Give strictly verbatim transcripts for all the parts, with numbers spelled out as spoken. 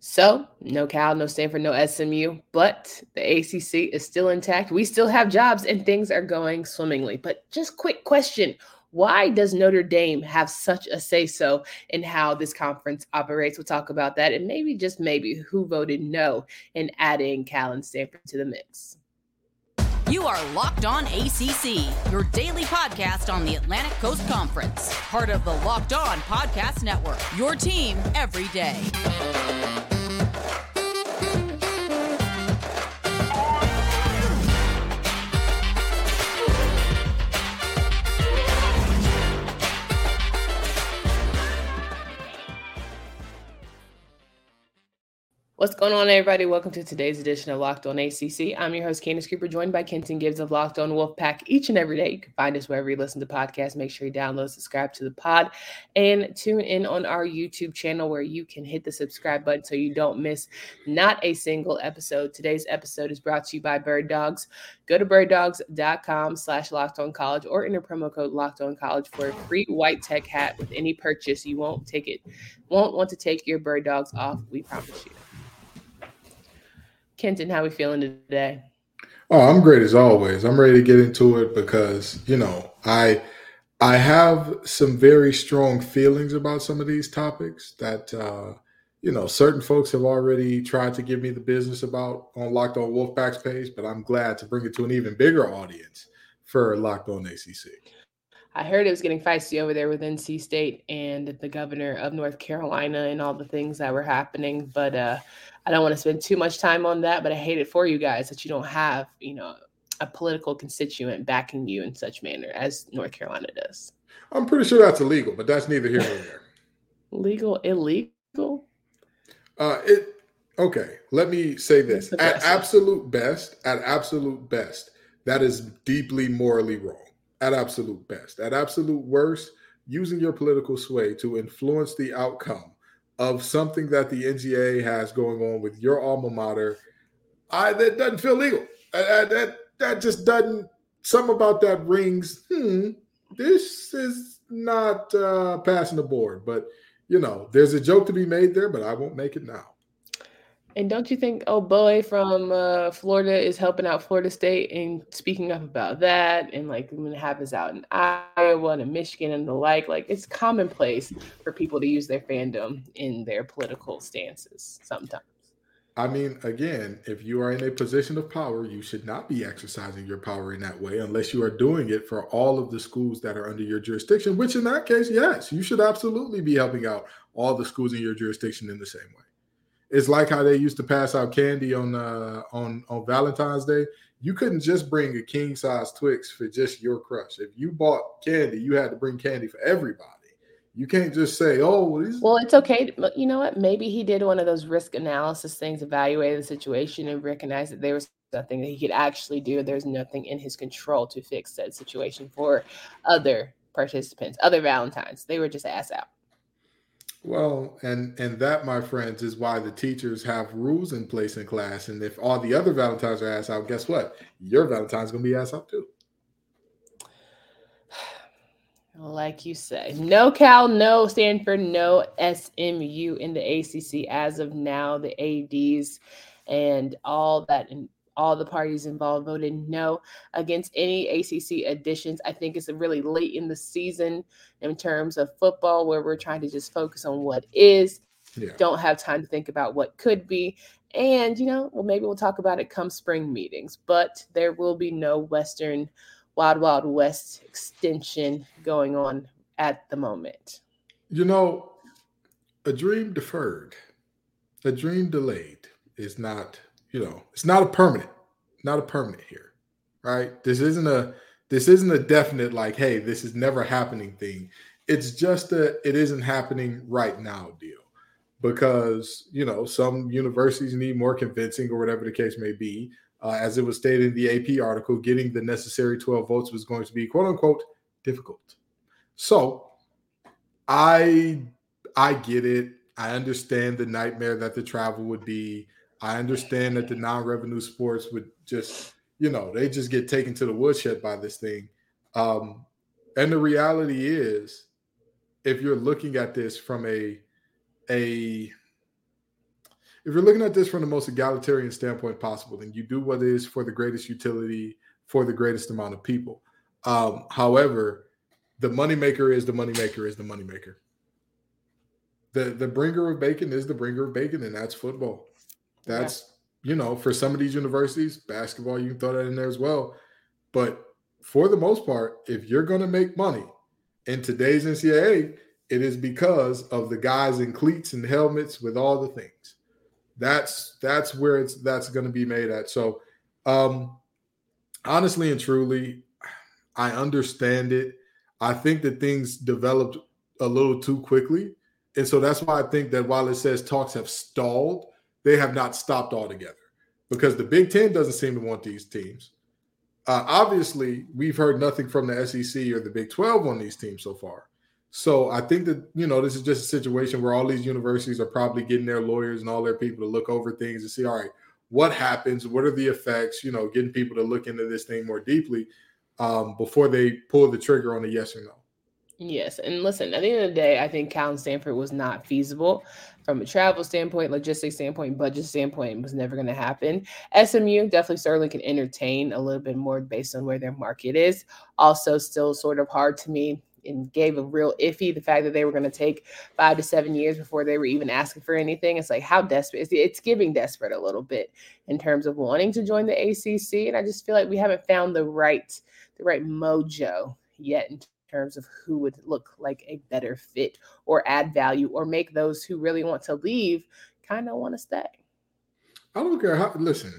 So no Cal, no Stanford, no S M U, but the A C C is still intact. We still have jobs and things are going swimmingly. But just quick question. Why does Notre Dame have such a say-so in how this conference operates? We'll talk about that. And maybe, just maybe, who voted no in adding Cal and Stanford to the mix. You are Locked On A C C, your daily podcast on the Atlantic Coast Conference. Part of the Locked On Podcast Network, your team every day. What's going on, everybody? Welcome to today's edition of Locked On A C C. I'm your host, Candace Cooper, joined by Kenton Gibbs of Locked On Wolfpack each and every day. You can find us wherever you listen to podcasts. Make sure you download, subscribe to the pod, and tune in on our YouTube channel where you can hit the subscribe button so you don't miss not a single episode. Today's episode is brought to you by Bird Dogs. Go to birddogs.com slash Locked On College or enter promo code Locked On College for a free white tech hat with any purchase. You won't take it, won't want to take your Bird Dogs off. We promise you. Kenton, how are we feeling today? Oh, I'm great as always. I'm ready to get into it because, you know, I I have some very strong feelings about some of these topics that, uh, you know, certain folks have already tried to give me the business about on Locked On Wolfpack's page, but I'm glad to bring it to an even bigger audience for Locked On A C C. I heard it was getting feisty over there with N C State and the governor of North Carolina and all the things that were happening, but uh, I don't want to spend too much time on that, but I hate it for you guys that you don't have, you know, a political constituent backing you in such manner as North Carolina does. I'm pretty sure that's illegal, but that's neither here nor there. Legal, illegal? Uh, it okay, let me say this. At absolute best, at absolute best, that is deeply morally wrong. At absolute best. At absolute worst, using your political sway to influence the outcome of something that the N G A has going on with your alma mater, I that doesn't feel legal. I, I, that that just doesn't, something about that rings, hmm, this is not uh, passing the board. But, you know, there's a joke to be made there, but I won't make it now. And don't you think oh boy from uh, Florida is helping out Florida State and speaking up about that, and like when it happens out in Iowa and in Michigan and the like, like it's commonplace for people to use their fandom in their political stances sometimes. I mean, again, if you are in a position of power, you should not be exercising your power in that way unless you are doing it for all of the schools that are under your jurisdiction, which in that case, yes, you should absolutely be helping out all the schools in your jurisdiction in the same way. It's like how they used to pass out candy on uh, on on Valentine's Day. You couldn't just bring a king size Twix for just your crush. If you bought candy, you had to bring candy for everybody. You can't just say, "Oh, well." This- well, it's okay. You know what? Maybe he did one of those risk analysis things, evaluated the situation, and recognized that there was nothing that he could actually do. There's nothing in his control to fix that situation for other participants, other Valentines. They were just ass out. Well, and and that, my friends, is why the teachers have rules in place in class. And if all the other Valentines are ass out, guess what? Your Valentine's going to be ass out too. Like you say, no Cal, no Stanford, no S M U in the A C C as of now. The A Ds and all that in- all the parties involved voted no against any A C C additions. I think it's really late in the season in terms of football where we're trying to just focus on what is. Yeah. Don't have time to think about what could be. And, you know, well, maybe we'll talk about it come spring meetings. But there will be no Western Wild Wild West extension going on at the moment. You know, a dream deferred, a dream delayed is not – you know, it's not a permanent, not a permanent here, right? This isn't a, this isn't a definite like, hey, this is never happening thing. It's just a, it isn't happening right now deal because, you know, some universities need more convincing or whatever the case may be. Uh, as it was stated in the A P article, getting the necessary twelve votes was going to be quote unquote difficult. So I, I get it. I understand the nightmare that the travel would be. I understand that the non-revenue sports would just, you know, they just get taken to the woodshed by this thing. Um, and the reality is, if you're looking at this from a, a, if you're looking at this from the most egalitarian standpoint possible, then you do what is for the greatest utility for the greatest amount of people. Um, however, the moneymaker is the moneymaker is the moneymaker. The the bringer of bacon is the bringer of bacon, and that's football. That's, yeah. you know, for some of these universities, basketball, you can throw that in there as well. But for the most part, if you're going to make money in today's N C double A, it is because of the guys in cleats and helmets with all the things. That's that's where it's that's going to be made at. So, um, honestly and truly, I understand it. I think that things developed a little too quickly. And so that's why I think that while it says talks have stalled, they have not stopped altogether, because the Big Ten doesn't seem to want these teams. Uh, obviously, we've heard nothing from the S E C or the Big twelve on these teams so far. So I think that, you know, this is just a situation where all these universities are probably getting their lawyers and all their people to look over things and see, all right, what happens? What are the effects? You know, getting people to look into this thing more deeply um, before they pull the trigger on a yes or no. Yes. And listen, at the end of the day, I think Cal and Stanford was not feasible from a travel standpoint, logistics standpoint, budget standpoint. It was never going to happen. S M U definitely certainly can entertain a little bit more based on where their market is. Also still sort of hard to me and gave a real iffy the fact that they were going to take five to seven years before they were even asking for anything. It's like, how desperate? It's giving desperate a little bit in terms of wanting to join the A C C. And I just feel like we haven't found the right, the right mojo yet in terms of who would look like a better fit or add value or make those who really want to leave kind of want to stay. I don't care how, listen,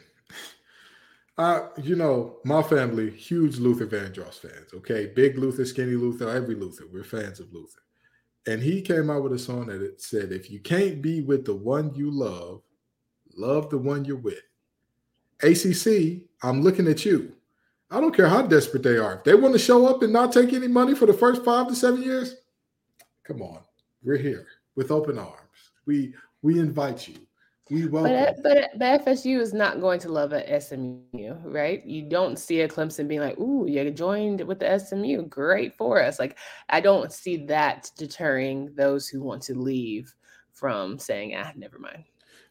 uh, you know, my family, huge Luther Vandross fans, okay? Big Luther, skinny Luther, every Luther. We're fans of Luther. And he came out with a song that it said, if you can't be with the one you love, love the one you're with. A C C, I'm looking at you. I don't care how desperate they are. If they want to show up and not take any money for the first five to seven years, come on. We're here with open arms. We we invite you. We welcome. But, but, but F S U is not going to love a S M U, right? You don't see a Clemson being like, ooh, you joined with the S M U. Great for us. Like, I don't see that deterring those who want to leave from saying, ah, never mind.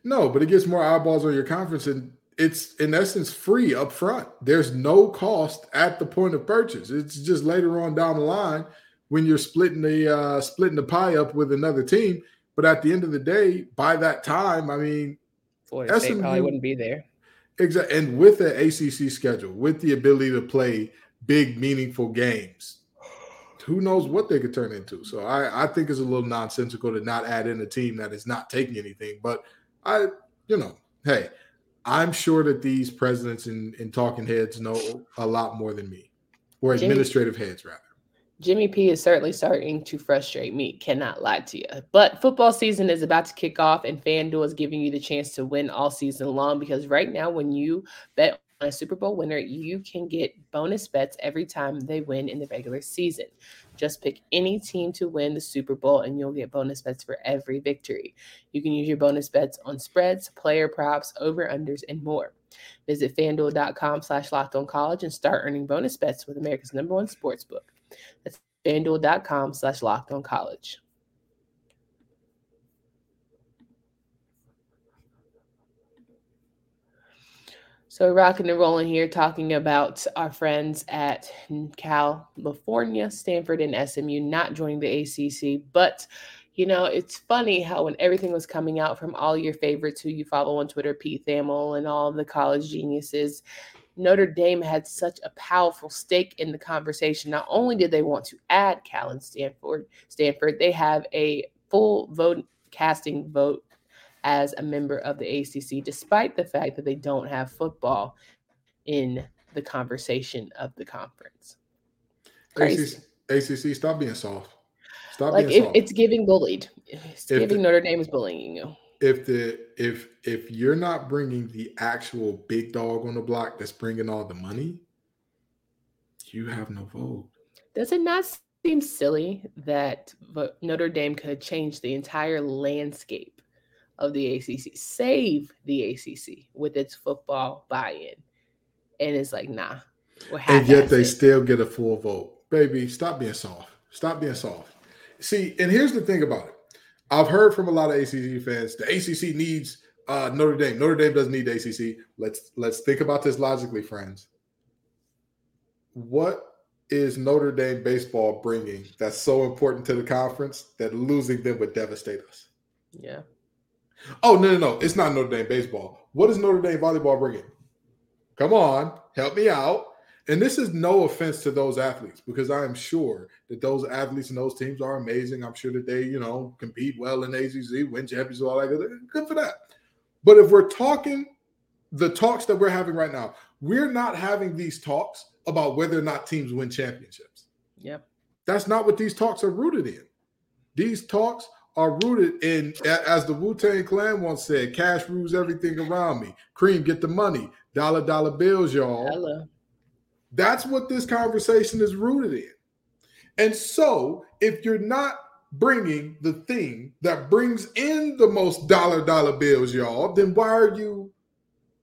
No, but it gets more eyeballs on your conference, and it's in essence free up front. There's no cost at the point of purchase. It's just later on down the line when you're splitting the uh, splitting the pie up with another team. But at the end of the day, by that time, I mean, Florida State probably wouldn't be there. Exactly, and with the A C C schedule, with the ability to play big, meaningful games, who knows what they could turn into? So I, I think it's a little nonsensical to not add in a team that is not taking anything. But I, you know, hey. I'm sure that these presidents and, and talking heads know a lot more than me, or Jimmy, administrative heads, rather. Jimmy P is certainly starting to frustrate me. Cannot lie to you. But football season is about to kick off, and FanDuel is giving you the chance to win all season long, because right now when you bet on a Super Bowl winner, you can get bonus bets every time they win in the regular season. Just pick any team to win the Super Bowl, and you'll get bonus bets for every victory. You can use your bonus bets on spreads, player props, over-unders, and more. Visit FanDuel.com slash LockedOnCollege and start earning bonus bets with America's number one sportsbook. That's FanDuel.com slash LockedOnCollege. So rocking and rolling here, talking about our friends at California, Stanford, and S M U not joining the A C C. But, you know, it's funny how when everything was coming out from all your favorites who you follow on Twitter, Pete Thamel and all of the college geniuses, Notre Dame had such a powerful stake in the conversation. Not only did they want to add Cal and Stanford, Stanford, they have a full vote casting vote as a member of the A C C, despite the fact that they don't have football in the conversation of the conference. A C C, A C C, stop being soft. Stop like being soft. It's giving bullied. It's if giving the, Notre Dame is bullying you. If the if if you're not bringing the actual big dog on the block that's bringing all the money, you have no vote. Does it not seem silly that Notre Dame could have changed the entire landscape of the A C C, save the A C C with its football buy-in? And it's like, nah. And yet they it. still get a full vote. Baby, stop being soft. Stop being soft. See, and here's the thing about it. I've heard from a lot of A C C fans, the A C C needs Uh, Notre Dame. Notre Dame doesn't need the A C C. Let's let's think about this logically, friends. What is Notre Dame baseball bringing that's so important to the conference that losing them would devastate us? Yeah. Oh, no, no, no. It's not Notre Dame baseball. What is Notre Dame volleyball bringing? Come on. Help me out. And this is no offense to those athletes, because I am sure that those athletes and those teams are amazing. I'm sure that they, you know, compete well in A C C, win championships, all that good. Good for that. But if we're talking the talks that we're having right now, we're not having these talks about whether or not teams win championships. Yep. That's not what these talks are rooted in. These talks are rooted in, as the Wu-Tang Clan once said, cash rules everything around me. Cream, get the money. Dollar, dollar bills, y'all. Hello. That's what this conversation is rooted in. And so if you're not bringing the thing that brings in the most dollar dollar bills, y'all, then why are you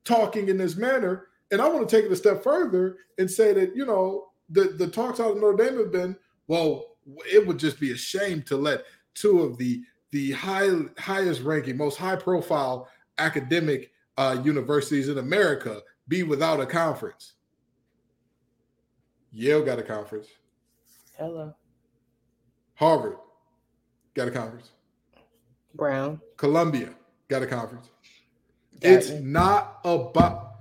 talking in this manner? And I want to take it a step further and say that, you know, the, the talks out of Notre Dame have been, well, it would just be a shame to let two of the the high, highest ranking, most high profile academic uh, universities in America be without a conference. Yale got a conference. Hello. Harvard got a conference. Brown. Columbia got a conference. Got it's it. Not about,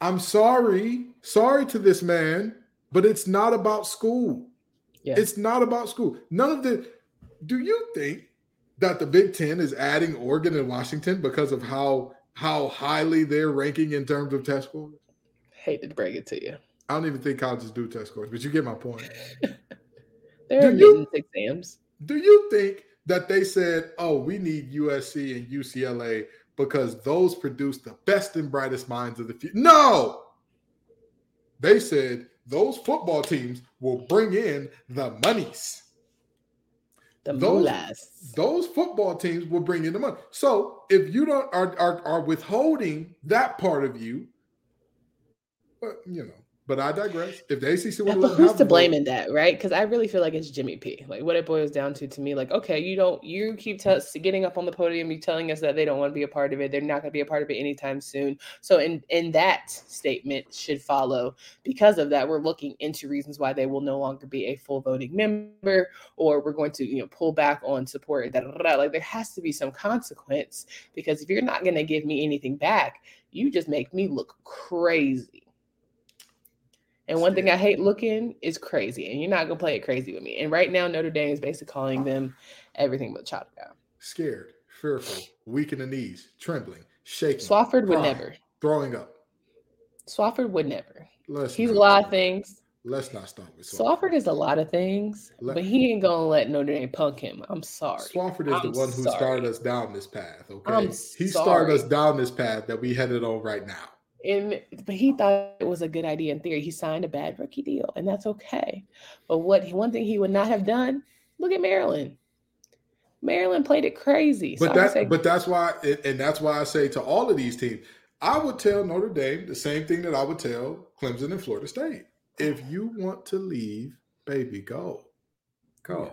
I'm sorry, sorry to this man, but it's not about school. Yeah. It's not about school. None of the, do you think that the Big Ten is adding Oregon and Washington because of how, how highly they're ranking in terms of test scores? Hated to break it to you. I don't even think colleges do test scores, but you get my point. There are written exams. Do you think that they said, oh, we need U S C and U C L A because those produce the best and brightest minds of the future? No! They said those football teams will bring in the monies. The moolahs. Those football teams will bring in the money. So if you don't are, are, are withholding that part of you, but, you know, But I digress. If the A C C wouldn't let them, who's to blame in that, right? Because I really feel like it's Jimmy P. Like what it boils down to to me, like, okay, you don't, you keep t- getting up on the podium, you telling us that they don't want to be a part of it. They're not going to be a part of it anytime soon. So in in that statement should follow, because of that, we're looking into reasons why they will no longer be a full voting member, or we're going to, you know, pull back on support. Da, da, da, da. Like there has to be some consequence, because if you're not going to give me anything back, you just make me look crazy. And one thing I hate looking is crazy, and you're not going to play it crazy with me. And right now, Notre Dame is basically calling them everything but chop down. Scared, fearful, weak in the knees, trembling, shaking. Swofford would never. Throwing up. Swofford would never. Let's He's a lot of things. Let's not start with Swofford. Swofford is a lot of things, Let, but he ain't going to let Notre Dame punk him. I'm sorry. Swofford is I'm the one who sorry. started us down this path, okay? I'm he sorry. started us down this path that we headed on right now. And, but he thought it was a good idea in theory. He signed a bad rookie deal, and that's okay. But what one thing he would not have done, look at Maryland. Maryland played it crazy. But, so that, say- but that's why – and that's why I say to all of these teams, I would tell Notre Dame the same thing that I would tell Clemson and Florida State. If you want to leave, baby, go. Go. Yeah.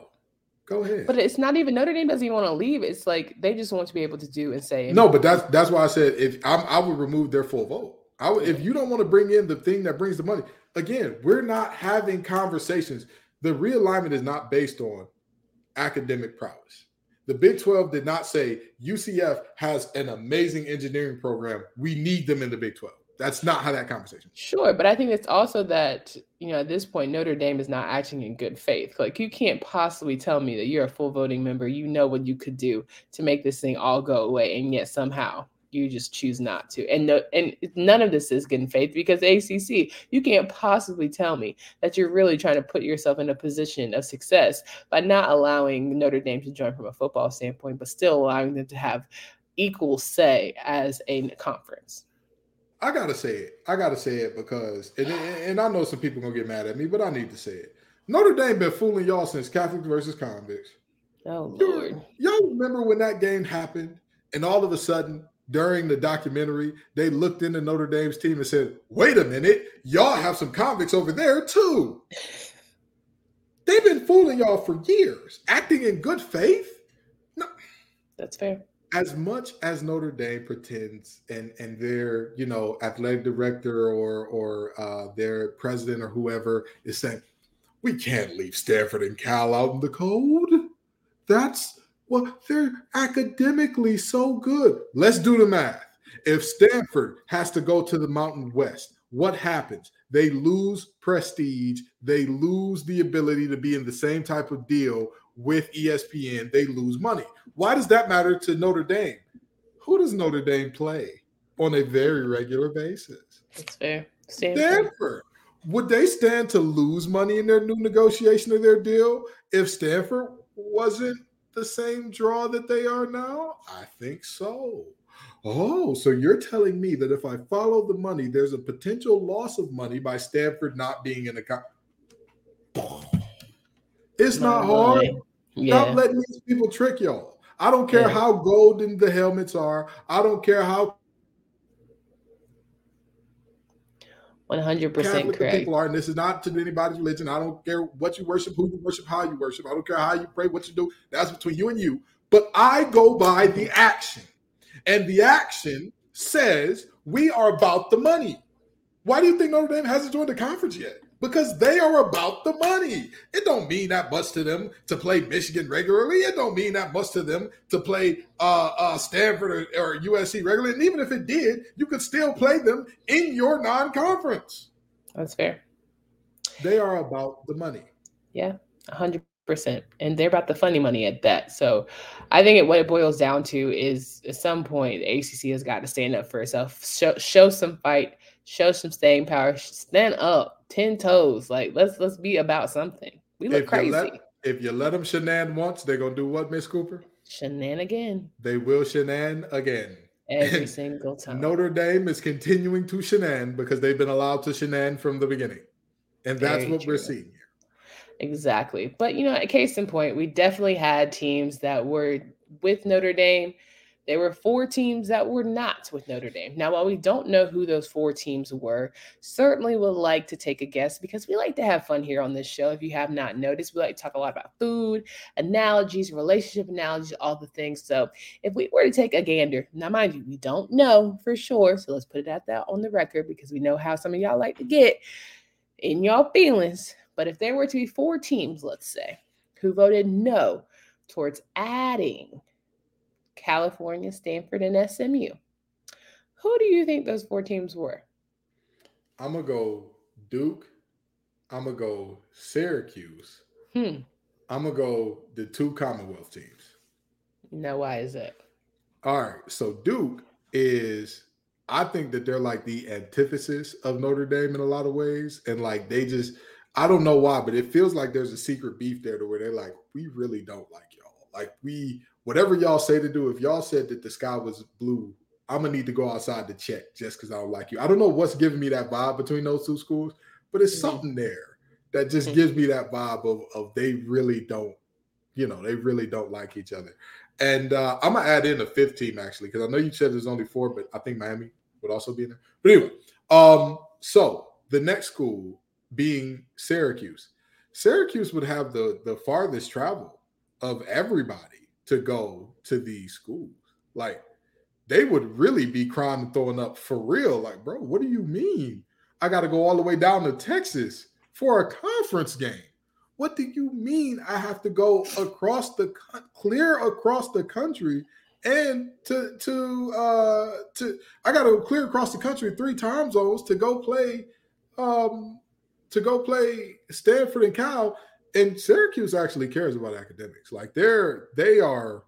Go ahead. But it's not even Notre Dame doesn't even want to leave. It's like they just want to be able to do and say. No, but that's that's why I said if I'm, I would remove their full vote. I would, if you don't want to bring in the thing that brings the money. Again, we're not having conversations. The realignment is not based on academic prowess. The Big twelve did not say U C F has an amazing engineering program. We need them in the Big twelve. That's not how that conversation. Sure, but I think it's also that, you know, at this point, Notre Dame is not acting in good faith. Like, you can't possibly tell me that you're a full voting member. You know what you could do to make this thing all go away, and yet somehow you just choose not to. And no, and none of this is good in faith, because A C C, you can't possibly tell me that you're really trying to put yourself in a position of success by not allowing Notre Dame to join from a football standpoint, but still allowing them to have equal say as a conference. I got to say it. I got to say it because, and, and I know some people going to get mad at me, but I need to say it. Notre Dame been fooling y'all since Catholics versus Convicts. Oh, Lord. Y'all, y'all remember when that game happened and all of a sudden during the documentary, they looked into Notre Dame's team and said, wait a minute, y'all have some convicts over there too. They've been fooling y'all for years, acting in good faith. No. That's fair. as much as Notre Dame pretends, and and their you know athletic director or or uh, their president or whoever is saying, we can't leave Stanford and Cal out in the cold. That's well, they're academically so good. Let's do the math. If Stanford has to go to the Mountain West, what happens? They lose prestige. They lose the ability to be in the same type of deal with E S P N. They lose money. Why does that matter to Notre Dame? Who does Notre Dame play on a very regular basis? That's fair. Stanford. Stanford. Would they stand to lose money in their new negotiation of their deal if Stanford wasn't the same draw that they are now? I think so. Oh, so you're telling me that if I follow the money, there's a potential loss of money by Stanford not being in the co- It's not hard. Yeah. Stop letting these people trick y'all. I don't care yeah. how golden the helmets are. I don't care how one hundred percent Catholic correct. People are, and this is not to anybody's religion. I don't care what you worship, who you worship, how you worship. I don't care how you pray, what you do. That's between you and you. But I go by the action. And the action says we are about the money. Why do you think Notre Dame hasn't joined the conference yet? Because they are about the money. It don't mean that much to them to play Michigan regularly. It don't mean that much to them to play uh, uh, Stanford or, or U S C regularly. And even if it did, you could still play them in your non-conference. That's fair. They are about the money. Yeah, one hundred percent. And they're about the funny money at that. So I think it, what it boils down to is at some point, the A C C has got to stand up for itself, show, show some fight, show some staying power, stand up, ten toes. Like, let's let's be about something. We look if crazy. You let, if you let them shenan once, they're going to do what, Miss Cooper? Shenan again. They will shenan again. Every and single time. Notre Dame is continuing to shenan because they've been allowed to shenan from the beginning. And that's Very what true. We're seeing here. Exactly. But, you know, case in point, we definitely had teams that were with Notre Dame. There were four teams that were not with Notre Dame. Now, while we don't know who those four teams were, certainly would like to take a guess because we like to have fun here on this show. If you have not noticed, we like to talk a lot about food, analogies, relationship analogies, all the things. So if we were to take a gander, now, mind you, we don't know for sure. So let's put it out there on the record because we know how some of y'all like to get in y'all feelings. But if there were to be four teams, let's say, who voted no towards adding California, Stanford, and S M U. Who do you think those four teams were? I'm going to go Duke. I'm going to go Syracuse. Hmm. I'm going to go the two Commonwealth teams. Now, why is that? All right. So Duke is, I think that they're like the antithesis of Notre Dame in a lot of ways. And like they just, I don't know why, but it feels like there's a secret beef there to where they're like, we really don't like y'all. Like we, whatever y'all say to do, if y'all said that the sky was blue, I'm going to need to go outside to check just because I don't like you. I don't know what's giving me that vibe between those two schools, but it's mm-hmm. something there that just mm-hmm. gives me that vibe of, of they really don't, you know, they really don't like each other. And uh, I'm going to add in a fifth team, actually, because I know you said there's only four, but I think Miami would also be in there. But anyway, um, so the next school being Syracuse. Syracuse would have the the farthest travel of everybody to go to these schools. Like, they would really be crying and throwing up for real. Like, bro, what do you mean? I got to go all the way down to Texas for a conference game. What do you mean I have to go across the, clear across the country and to, to, uh, to, I got to go clear across the country three time zones to go play, um, to go play Stanford and Cal. And Syracuse actually cares about academics. Like they're they are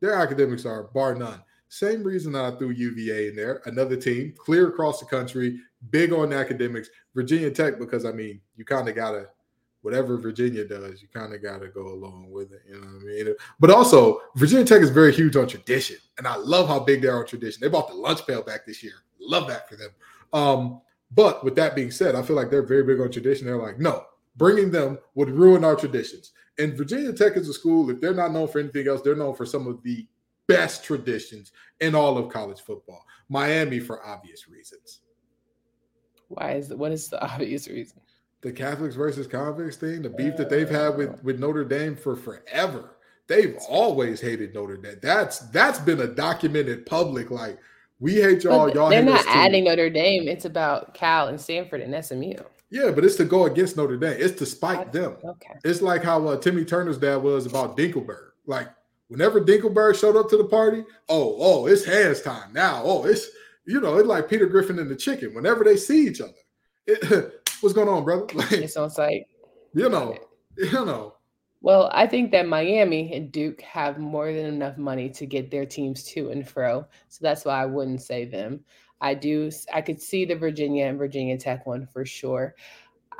their academics are bar none. Same reason that I threw U V A in there. Another team, clear across the country, big on academics. Virginia Tech, because I mean, you kind of gotta whatever Virginia does, you kind of gotta go along with it. You know what I mean? But also, Virginia Tech is very huge on tradition, and I love how big they are on tradition. They bought the lunch pail back this year. Love that for them. Um, but with that being said, I feel like they're very big on tradition. They're like, no. Bringing them would ruin our traditions. And Virginia Tech is a school, if they're not known for anything else, they're known for some of the best traditions in all of college football. Miami, for obvious reasons. Why is it, what is the obvious reason? The Catholics versus convicts thing, the beef that they've had with, with Notre Dame for forever. They've always hated Notre Dame. That's that's been a documented public, like, we hate y'all. But y'all. They're hate not us too. Adding Notre Dame. It's about Cal and Stanford and S M U. Yeah, but it's to go against Notre Dame. It's to spite them. Okay. It's like how uh, Timmy Turner's dad was about Dinkelberg. Like, whenever Dinkelberg showed up to the party, oh, oh, it's hands time now. Oh, it's, you know, it's like Peter Griffin and the chicken. Whenever they see each other, it, what's going on, brother? Like, it's on site. You know, you know. Well, I think that Miami and Duke have more than enough money to get their teams to and fro. So that's why I wouldn't say them. I do. I could see the Virginia and Virginia Tech one for sure.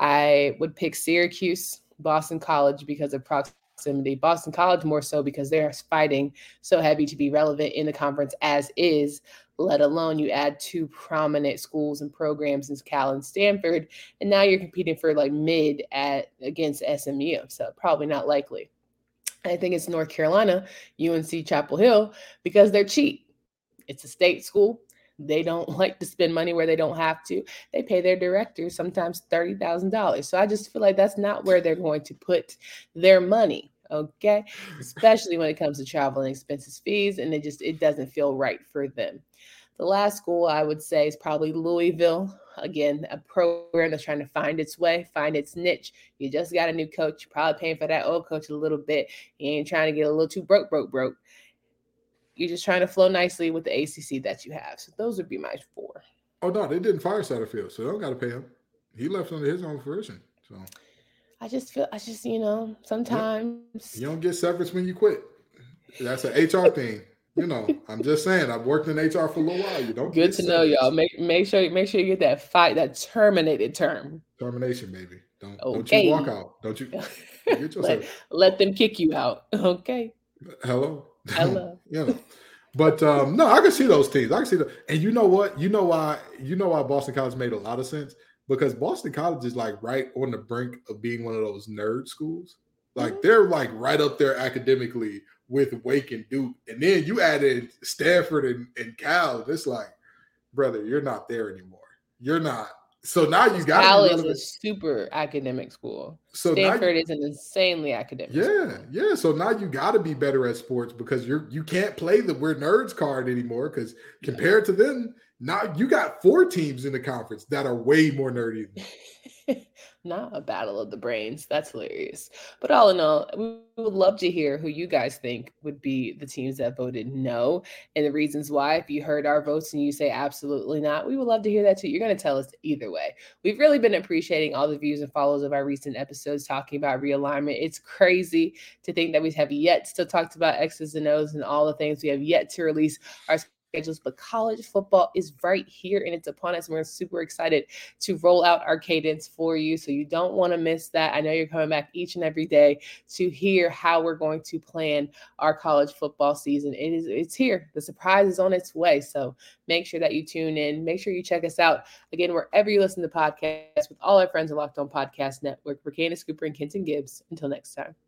I would pick Syracuse, Boston College because of proximity. Boston College more so because they're fighting so heavy to be relevant in the conference as is, let alone you add two prominent schools and programs in Cal and Stanford, and now you're competing for like mid at against S M U, so probably not likely. I think it's North Carolina, U N C Chapel Hill, because they're cheap. It's a state school. They don't like to spend money where they don't have to. They pay their directors sometimes thirty thousand dollars. So I just feel like that's not where they're going to put their money. Okay, especially when it comes to travel and expenses, fees, and it just it doesn't feel right for them. The last school I would say is probably Louisville. Again, a program that's trying to find its way, find its niche. You just got a new coach. You're probably paying for that old coach a little bit. You ain't trying to get a little too broke, broke, broke. You're just trying to flow nicely with the A C C that you have. So those would be my four. Oh, no, they didn't fire Satterfield, so they don't got to pay him. He left under his own fruition, so... I just feel, I just, you know, sometimes. You don't get severance when you quit. That's an H R thing. You know, I'm just saying, I've worked in H R for a little while. You don't Good get to severance. Know, y'all. Make make sure, make sure you get that fight, that terminated term. Termination, baby. Don't, okay. Don't you walk out. Don't you. Don't get let, let them kick you out. Okay. Hello. Hello. You know. But, um, no, I can see those teams. I can see them. And you know what? You know why, you know why Boston College made a lot of sense? Because Boston College is like right on the brink of being one of those nerd schools. Like mm-hmm. They're like right up there academically with Wake and Duke. And then you added Stanford and, and Cal. It's like, brother, you're not there anymore. You're not. So now you got Cal is a super academic school. So Stanford you, is an insanely academic yeah, school. Yeah. So now you got to be better at sports because you're, you can't play the we're nerds card anymore because compared yeah. to them, now you got four teams in the conference that are way more nerdy than you. Not a battle of the brains. That's hilarious. But all in all, we would love to hear who you guys think would be the teams that voted no and the reasons why. If you heard our votes and you say absolutely not, we would love to hear that too. You're going to tell us either way. We've really been appreciating all the views and follows of our recent episodes talking about realignment. It's crazy to think that we have yet still talked about X's and O's and all the things. We have yet to release our schedules, but college football is right here and it's upon us. We're super excited to roll out our cadence for you, so you don't want to miss that. I know you're coming back each and every day to hear how we're going to plan our college football season. It is, it's here. The surprise is on its way. So make sure that you tune in. Make sure you check us out again wherever you listen to podcasts with all our friends at Locked On Podcast Network. For Candace Cooper and Kenton Gibbs. Until next time.